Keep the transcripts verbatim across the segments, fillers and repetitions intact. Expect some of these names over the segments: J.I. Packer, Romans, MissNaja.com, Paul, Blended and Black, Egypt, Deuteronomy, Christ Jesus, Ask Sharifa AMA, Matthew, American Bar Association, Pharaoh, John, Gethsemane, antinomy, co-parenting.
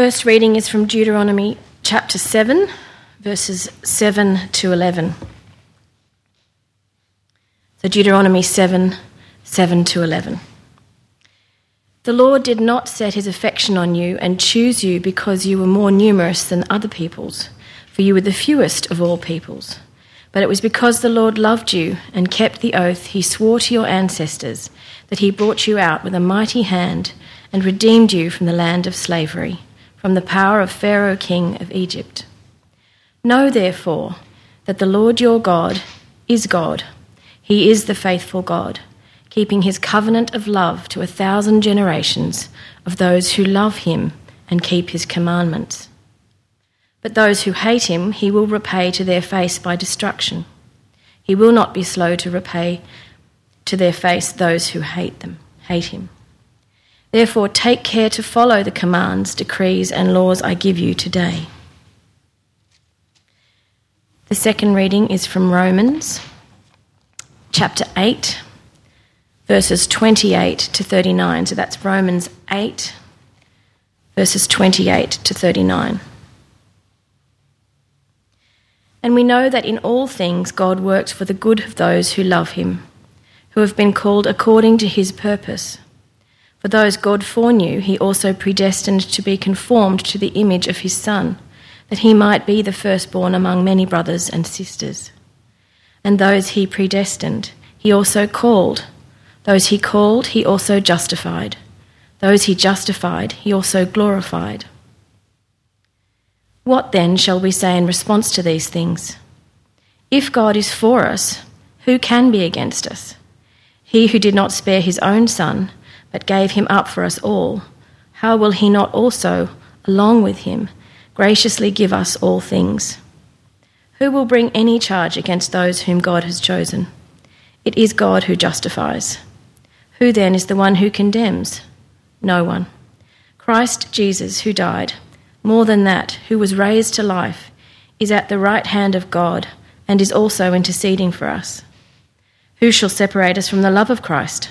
First reading is from Deuteronomy chapter seven, verses seven to eleven. So Deuteronomy seven, seven to eleven. The Lord did not set his affection on you and choose you because you were more numerous than other peoples, for you were the fewest of all peoples. But it was because the Lord loved you and kept the oath he swore to your ancestors, that he brought you out with a mighty hand and redeemed you from the land of slavery, from the power of Pharaoh, king of Egypt. Know, therefore, that the Lord your God is God. He is the faithful God, keeping his covenant of love to a thousand generations of those who love him and keep his commandments. But those who hate him he will repay to their face by destruction. He will not be slow to repay to their face those who hate them, hate him. Therefore, take care to follow the commands, decrees, and laws I give you today. The second reading is from Romans chapter eight, verses twenty-eight to thirty-nine. So that's Romans eight, verses twenty-eight to thirty-nine. And we know that in all things God works for the good of those who love him, who have been called according to his purpose. For those God foreknew, he also predestined to be conformed to the image of his Son, that he might be the firstborn among many brothers and sisters. And those he predestined, he also called. Those he called, he also justified. Those he justified, he also glorified. What then shall we say in response to these things? If God is for us, who can be against us? He who did not spare his own Son, but gave him up for us all, how will he not also, along with him, graciously give us all things? Who will bring any charge against those whom God has chosen? It is God who justifies. Who then is the one who condemns? No one. Christ Jesus, who died, more than that, who was raised to life, is at the right hand of God and is also interceding for us. Who shall separate us from the love of Christ?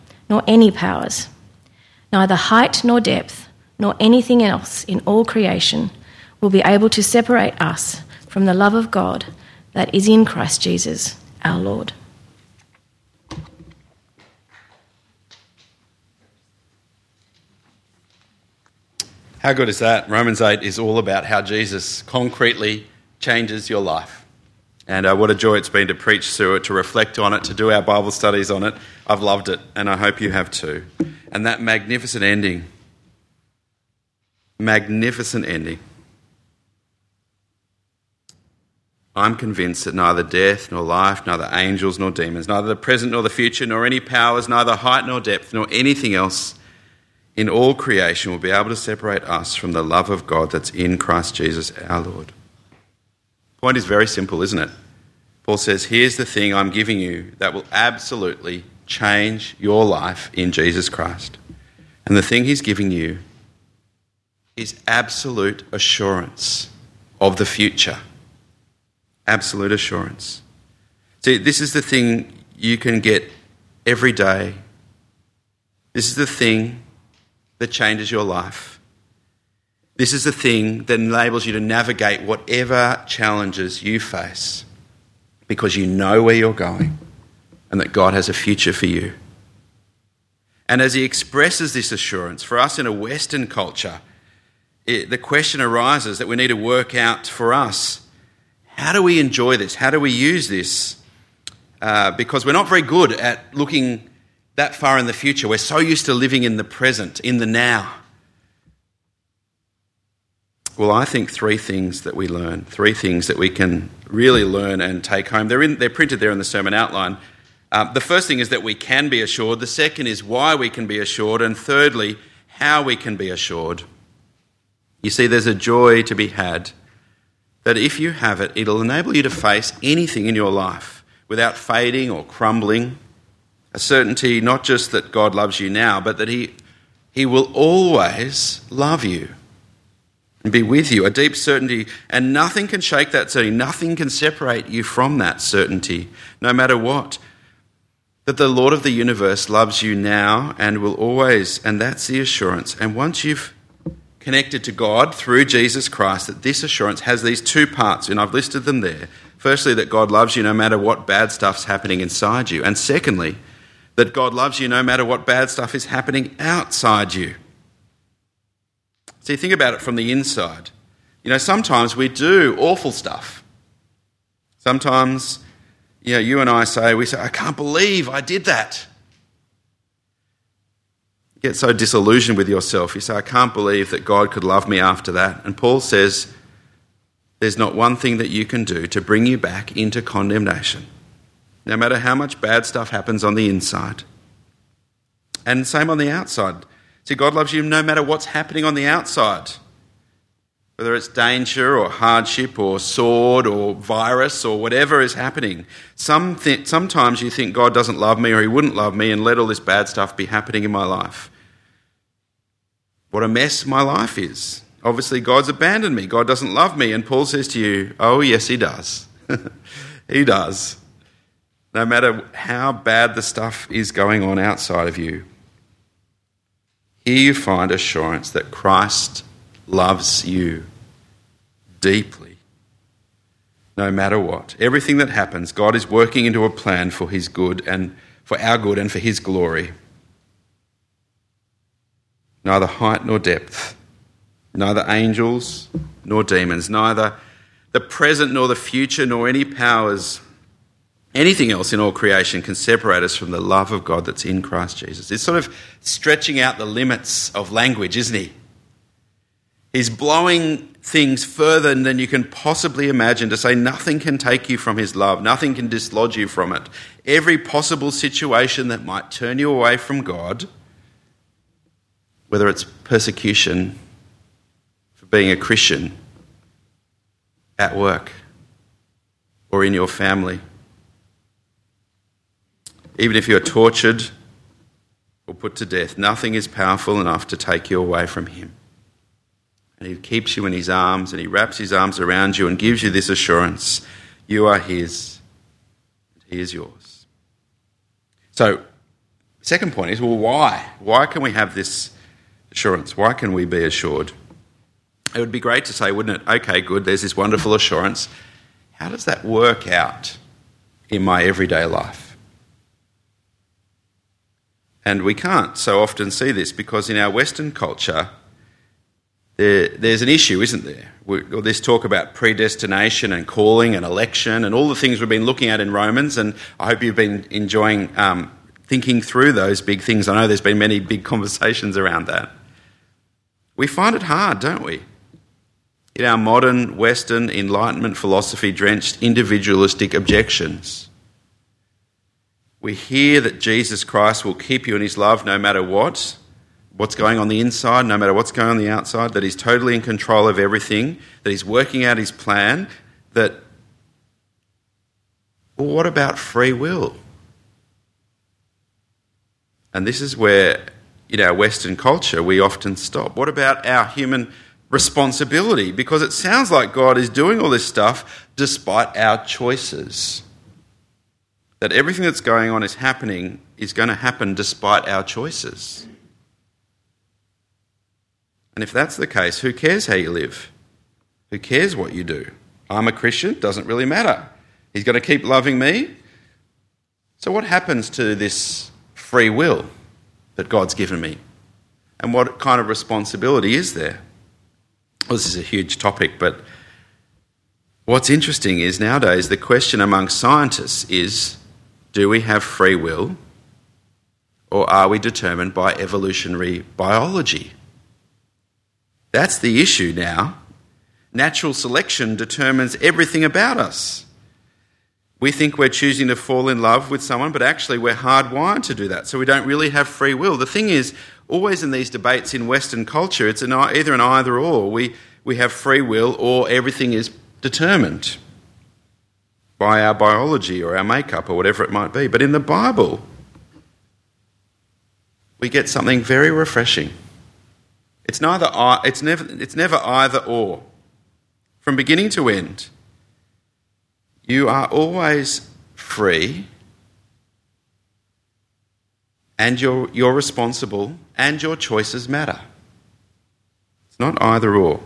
nor any powers, neither height nor depth, nor anything else in all creation will be able to separate us from the love of God that is in Christ Jesus, our Lord. How good is that? Romans eight is all about how Jesus concretely changes your life. And uh, what a joy it's been to preach through it, to reflect on it, to do our Bible studies on it. I've loved it, and I hope you have too. And that magnificent ending, magnificent ending. I'm convinced that neither death nor life, neither angels nor demons, neither the present nor the future, nor any powers, neither height nor depth, nor anything else in all creation will be able to separate us from the love of God that's in Christ Jesus our Lord. The point is very simple, isn't it? Paul says, here's the thing I'm giving you that will absolutely change your life in Jesus Christ. And the thing he's giving you is absolute assurance of the future. Absolute assurance. See, this is the thing you can get every day. This is the thing that changes your life. This is the thing that enables you to navigate whatever challenges you face because you know where you're going and that God has a future for you. And as he expresses this assurance, for us in a Western culture, it, the question arises that we need to work out for us, how do we enjoy this? How do we use this? Uh, because we're not very good at looking that far in the future. We're so used to living in the present, in the now. Well, I think three things that we learn, three things that we can really learn and take home. They're in, they're printed there in the sermon outline. Uh, the first thing is that we can be assured. The second is why we can be assured. And thirdly, how we can be assured. You see, there's a joy to be had that if you have it, it'll enable you to face anything in your life without fading or crumbling. A certainty not just that God loves you now, but that he, he will always love you and be with you. A deep certainty, and nothing can shake that certainty. Nothing can separate you from that certainty, no matter what. That the Lord of the universe loves you now and will always, and that's the assurance. And once you've connected to God through Jesus Christ, that this assurance has these two parts, and I've listed them there. Firstly, that God loves you no matter what bad stuff's happening inside you. And secondly, that God loves you no matter what bad stuff is happening outside you. See, think about it from the inside. You know, sometimes we do awful stuff. Sometimes, you know, you and I say, we say, I can't believe I did that. You get so disillusioned with yourself. You say, I can't believe that God could love me after that. And Paul says, there's not one thing that you can do to bring you back into condemnation, no matter how much bad stuff happens on the inside. And same on the outside. See, God loves you no matter what's happening on the outside, whether it's danger or hardship or sword or virus or whatever is happening. Some th- sometimes you think God doesn't love me, or he wouldn't love me and let all this bad stuff be happening in my life. What a mess my life is. Obviously, God's abandoned me. God doesn't love me. And Paul says to you, oh, yes, he does. He does. No matter how bad the stuff is going on outside of you, here you find assurance that Christ loves you deeply, no matter what. Everything that happens, God is working into a plan for his good and for our good and for his glory. Neither height nor depth, neither angels nor demons, neither the present nor the future nor any powers, anything else in all creation can separate us from the love of God that's in Christ Jesus. It's sort of stretching out the limits of language, isn't he? He's blowing things further than you can possibly imagine to say nothing can take you from his love, nothing can dislodge you from it. Every possible situation that might turn you away from God, whether it's persecution for being a Christian, at work or in your family, even if you're tortured or put to death, nothing is powerful enough to take you away from him. And he keeps you in his arms, and he wraps his arms around you and gives you this assurance, you are his and he is yours. So, second point is, well, why? Why can we have this assurance? Why can we be assured? It would be great to say, wouldn't it? Okay, good, there's this wonderful assurance. How does that work out in my everyday life? And we can't so often see this because in our Western culture, there, there's an issue, isn't there? We, this talk about predestination and calling and election and all the things we've been looking at in Romans, and I hope you've been enjoying um, thinking through those big things. I know there's been many big conversations around that. We find it hard, don't we? In our modern Western Enlightenment philosophy-drenched individualistic objections, we hear that Jesus Christ will keep you in his love no matter what, what's going on the inside, no matter what's going on the outside, that he's totally in control of everything, that he's working out his plan, that... Well, what about free will? And this is where, in our Western culture, we often stop. What about our human responsibility? Because it sounds like God is doing all this stuff despite our choices. That everything that's going on is happening, is going to happen despite our choices. And if that's the case, who cares how you live? Who cares what you do? I'm a Christian, doesn't really matter. He's going to keep loving me. So what happens to this free will that God's given me? And what kind of responsibility is there? Well, this is a huge topic, but what's interesting is nowadays the question among scientists is, do we have free will, or are we determined by evolutionary biology? That's the issue now. Natural selection determines everything about us. We think we're choosing to fall in love with someone, but actually we're hardwired to do that, so we don't really have free will. The thing is, always in these debates in Western culture, it's an, either an either or. We, we have free will, or everything is determined by our biology or our makeup or whatever it might be. But in the Bible, we get something very refreshing. It's neither it's never it's never either or. From beginning to end, you are always free, and you're you're responsible, and your choices matter. It's not either or.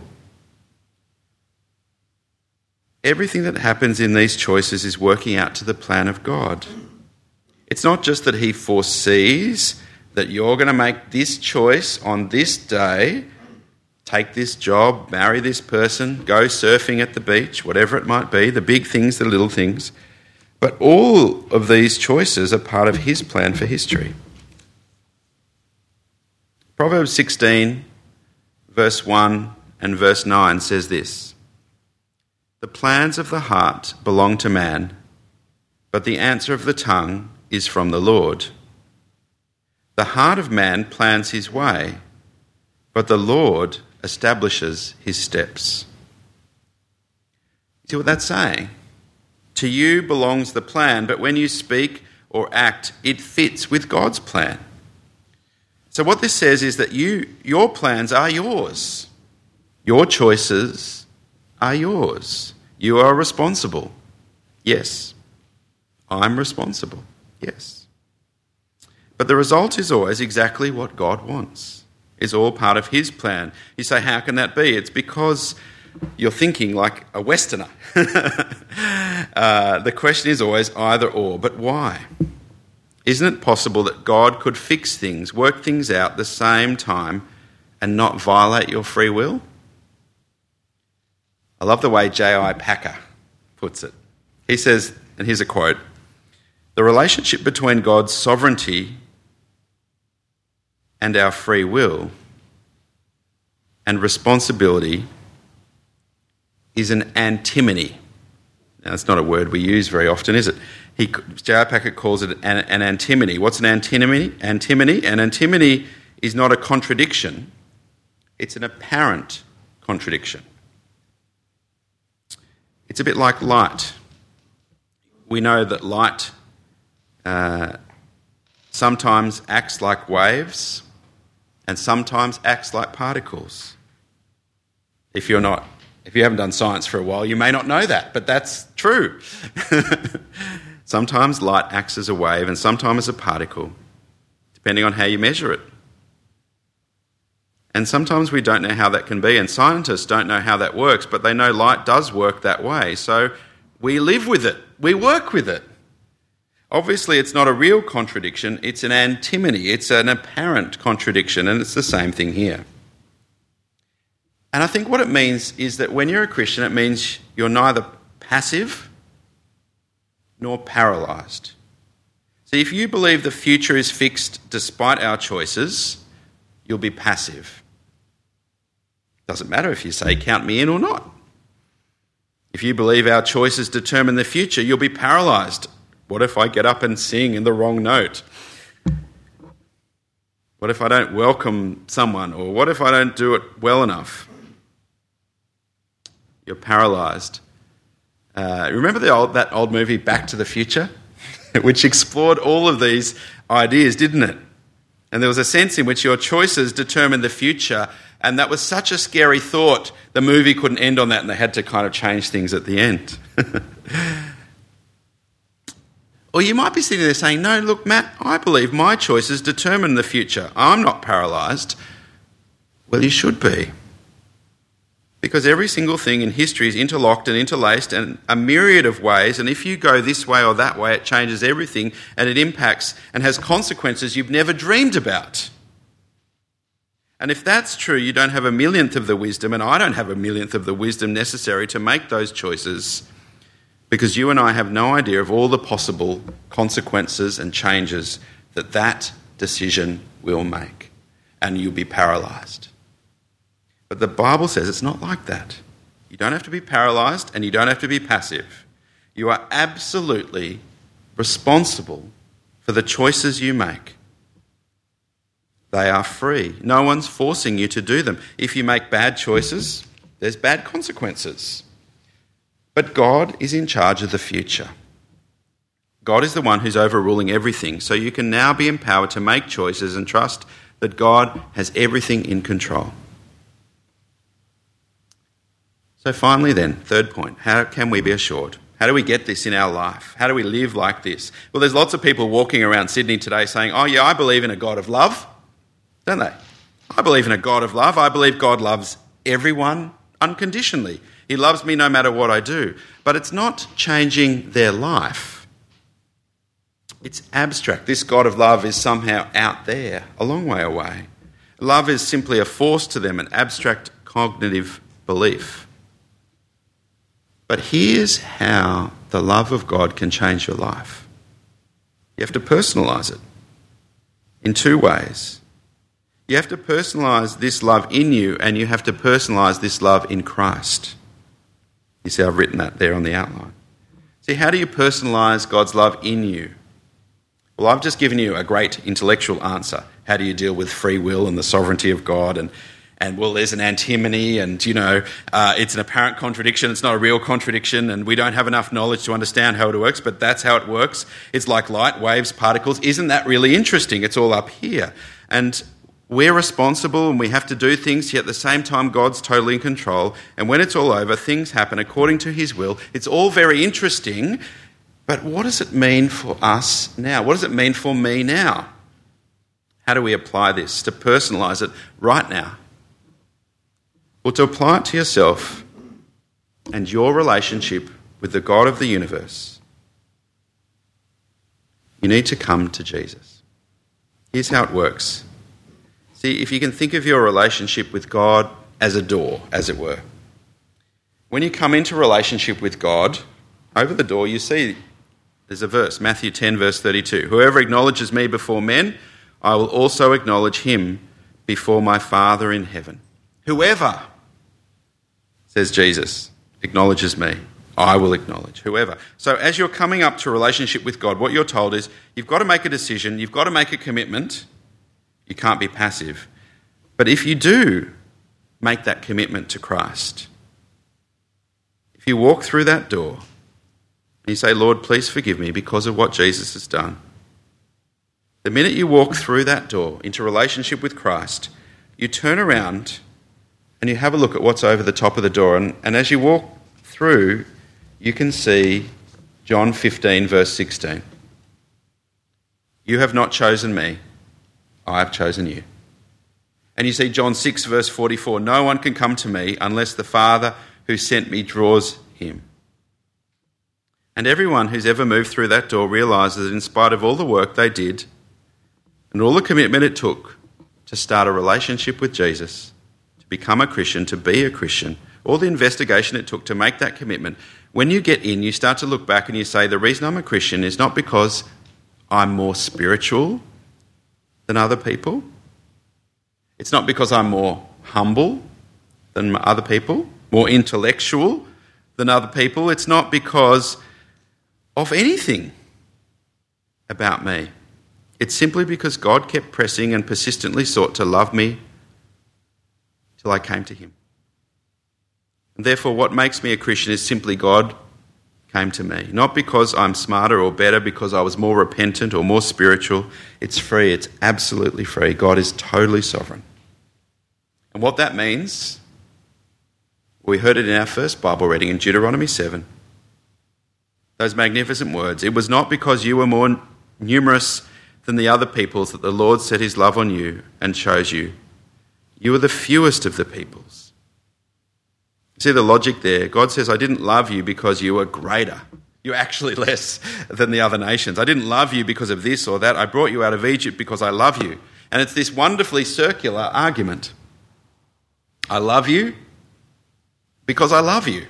Everything that happens in these choices is working out to the plan of God. It's not just that He foresees that you're going to make this choice on this day, take this job, marry this person, go surfing at the beach, whatever it might be, the big things, the little things. But all of these choices are part of His plan for history. Proverbs sixteen, verse one and verse nine says this: "The plans of the heart belong to man, but the answer of the tongue is from the Lord. The heart of man plans his way, but the Lord establishes his steps." See what that's saying? To you belongs the plan, but when you speak or act, it fits with God's plan. So what this says is that you, your plans are yours. Your choices are yours. You are responsible. Yes. I'm responsible. Yes. But the result is always exactly what God wants. It's all part of His plan. You say, how can that be? It's because you're thinking like a Westerner. uh, the question is always either or, but why? Isn't it possible that God could fix things, work things out at the same time and not violate your free will? I love the way J I Packer puts it. He says, and here's a quote, "The relationship between God's sovereignty and our free will and responsibility is an antinomy." Now, that's not a word we use very often, is it? He, J I. Packer calls it an, an antinomy. What's an antinomy? Antinomy. An antinomy is not a contradiction. It's an apparent contradiction. It's a bit like light. We know that light uh, sometimes acts like waves and sometimes acts like particles. If you're not, if you haven't done science for a while, you may not know that, but that's true. Sometimes light acts as a wave and sometimes as a particle, depending on how you measure it. And sometimes we don't know how that can be, and scientists don't know how that works, but they know light does work that way. So we live with it. We work with it. Obviously, it's not a real contradiction. It's an antinomy. It's an apparent contradiction, and it's the same thing here. And I think what it means is that when you're a Christian, it means you're neither passive nor paralysed. So if you believe the future is fixed despite our choices, you'll be passive. Doesn't matter if you say, count me in or not. If you believe our choices determine the future, you'll be paralysed. What if I get up and sing in the wrong note? What if I don't welcome someone? Or what if I don't do it well enough? You're paralysed. Uh, remember the old, that old movie Back to the Future, which explored all of these ideas, didn't it? And there was a sense in which your choices determined the future. And that was such a scary thought, the movie couldn't end on that, and they had to kind of change things at the end. Or you might be sitting there saying, no, look, Matt, I believe my choices determine the future. I'm not paralysed. Well, you should be. Because every single thing in history is interlocked and interlaced in a myriad of ways, and if you go this way or that way, it changes everything, and it impacts and has consequences you've never dreamed about. And if that's true, you don't have a millionth of the wisdom, and I don't have a millionth of the wisdom necessary to make those choices, because you and I have no idea of all the possible consequences and changes that that decision will make, and you'll be paralysed. But the Bible says it's not like that. You don't have to be paralysed, and you don't have to be passive. You are absolutely responsible for the choices you make. They are free. No one's forcing you to do them. If you make bad choices, there's bad consequences. But God is in charge of the future. God is the one who's overruling everything, so you can now be empowered to make choices and trust that God has everything in control. So finally then, third point, how can we be assured? How do we get this in our life? How do we live like this? Well, there's lots of people walking around Sydney today saying, oh yeah, I believe in a God of love, don't they? I believe in a God of love. I believe God loves everyone unconditionally. He loves me no matter what I do. But it's not changing their life. It's abstract. This God of love is somehow out there, a long way away. Love is simply a force to them, an abstract cognitive belief. But here's how the love of God can change your life. You have to personalise it in two ways. You have to personalise this love in you, and you have to personalise this love in Christ. You see, I've written that there on the outline. See, how do you personalise God's love in you? Well, I've just given you a great intellectual answer. How do you deal with free will and the sovereignty of God and And, well, there's an antimony and, you know, uh, it's an apparent contradiction. It's not a real contradiction and we don't have enough knowledge to understand how it works, but that's how it works. It's like light, waves, particles. Isn't that really interesting? It's all up here. And we're responsible and we have to do things, yet at the same time God's totally in control. And when it's all over, things happen according to his will. It's all very interesting, but what does it mean for us now? What does it mean for me now? How do we apply this to personalise it right now? Well, to apply it to yourself and your relationship with the God of the universe, you need to come to Jesus. Here's how it works. See, if you can think of your relationship with God as a door, as it were. When you come into relationship with God, over the door you see there's a verse, Matthew ten, verse thirty-two. Whoever acknowledges me before men, I will also acknowledge him before my Father in heaven. Whoever, says Jesus, acknowledges me, I will acknowledge. Whoever. So as you're coming up to a relationship with God, what you're told is you've got to make a decision, you've got to make a commitment, you can't be passive. But if you do make that commitment to Christ, if you walk through that door and you say, Lord, please forgive me because of what Jesus has done, the minute you walk through that door into relationship with Christ, you turn around and you have a look at what's over the top of the door. And, and as you walk through, you can see John fifteen, verse sixteen. You have not chosen me, I have chosen you. And you see John six, verse forty-four. No one can come to me unless the Father who sent me draws him. And everyone who's ever moved through that door realises that in spite of all the work they did and all the commitment it took to start a relationship with Jesus, become a Christian, to be a Christian, all the investigation it took to make that commitment, when you get in, you start to look back and you say, the reason I'm a Christian is not because I'm more spiritual than other people. It's not because I'm more humble than other people, more intellectual than other people. It's not because of anything about me. It's simply because God kept pressing and persistently sought to love me till I came to him. And therefore, what makes me a Christian is simply God came to me. Not because I'm smarter or better, because I was more repentant or more spiritual. It's free. It's absolutely free. God is totally sovereign. And what that means, we heard it in our first Bible reading in Deuteronomy seven. Those magnificent words. It was not because you were more numerous than the other peoples that the Lord set his love on you and chose you. You are the fewest of the peoples. See the logic there? God says, I didn't love you because you were greater. You're actually less than the other nations. I didn't love you because of this or that. I brought you out of Egypt because I love you. And it's this wonderfully circular argument. I love you because I love you.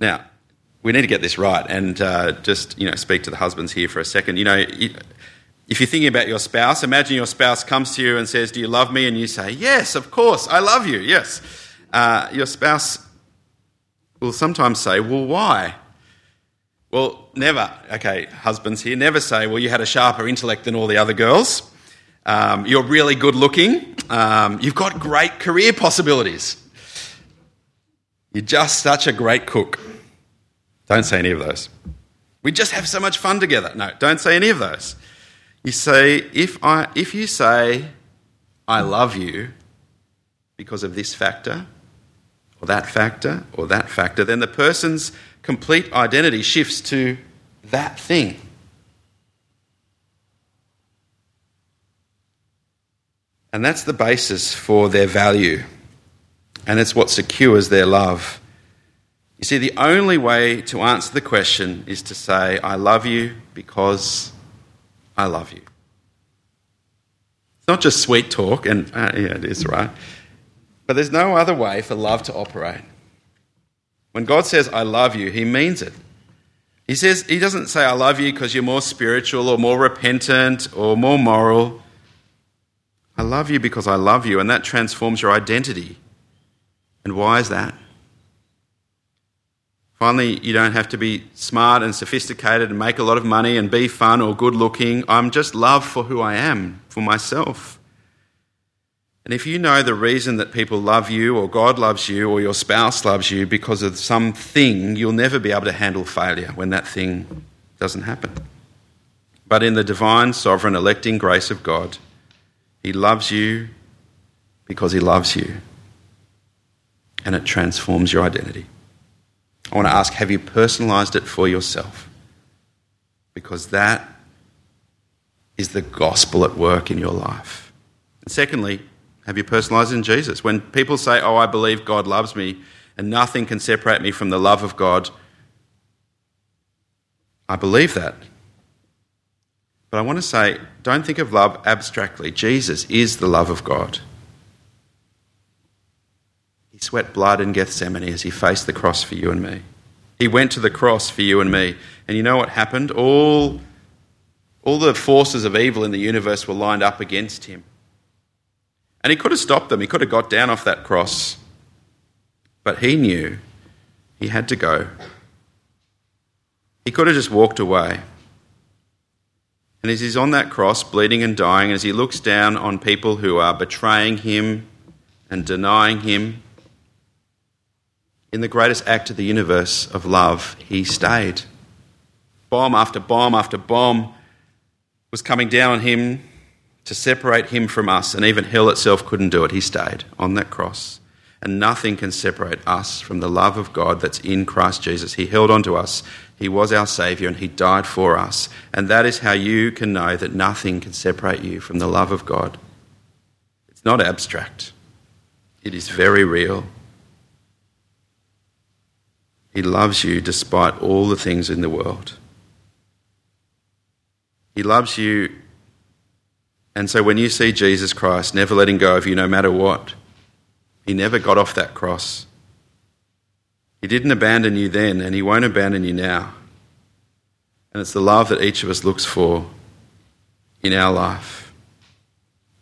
Now, we need to get this right and uh, just, you know, speak to the husbands here for a second. You know, you, If you're thinking about your spouse, imagine your spouse comes to you and says, do you love me? And you say, yes, of course, I love you, yes. Uh, your spouse will sometimes say, well, why? Well, never, okay, husbands here, never say, well, you had a sharper intellect than all the other girls. Um, you're really good looking. Um, you've got great career possibilities. You're just such a great cook. Don't say any of those. We just have so much fun together. No, don't say any of those. You say, if I, if you say, I love you because of this factor or that factor or that factor, then the person's complete identity shifts to that thing. And that's the basis for their value. And it's what secures their love. You see, the only way to answer the question is to say, I love you because I love you. It's not just sweet talk, and uh, yeah, it is, right? But there's no other way for love to operate. When God says, I love you, he means it. He says, he doesn't say, I love you because you're more spiritual or more repentant or more moral. I love you because I love you, and that transforms your identity. And why is that? Finally, you don't have to be smart and sophisticated and make a lot of money and be fun or good looking. I'm just loved for who I am, for myself. And if you know the reason that people love you or God loves you or your spouse loves you because of something, you'll never be able to handle failure when that thing doesn't happen. But in the divine, sovereign, electing grace of God, he loves you because he loves you. And it transforms your identity. I want to ask, have you personalised it for yourself? Because that is the gospel at work in your life. And secondly, have you personalised in Jesus? When people say, oh, I believe God loves me and nothing can separate me from the love of God, I believe that. But I want to say, don't think of love abstractly. Jesus is the love of God. He sweat blood in Gethsemane as he faced the cross for you and me. He went to the cross for you and me. And you know what happened? All, all the forces of evil in the universe were lined up against him. And he could have stopped them. He could have got down off that cross. But he knew he had to go. He could have just walked away. And as he's on that cross, bleeding and dying, as he looks down on people who are betraying him and denying him, in the greatest act of the universe of love, he stayed. Bomb after bomb after bomb was coming down on him to separate him from us, and even hell itself couldn't do it. He stayed on that cross, and nothing can separate us from the love of God that's in Christ Jesus. He held on to us. He was our Saviour, and he died for us. And that is how you can know that nothing can separate you from the love of God. It's not abstract. It is very real. He loves you despite all the things in the world. He loves you. And so when you see Jesus Christ never letting go of you no matter what, he never got off that cross. He didn't abandon you then, and he won't abandon you now. And it's the love that each of us looks for in our life.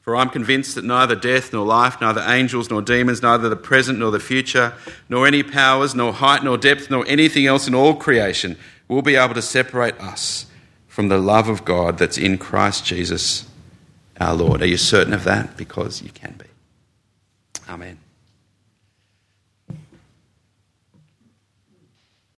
For I'm convinced that neither death nor life, neither angels nor demons, neither the present nor the future, nor any powers, nor height nor depth, nor anything else in all creation will be able to separate us from the love of God that's in Christ Jesus our Lord. Are you certain of that? Because you can be. Amen.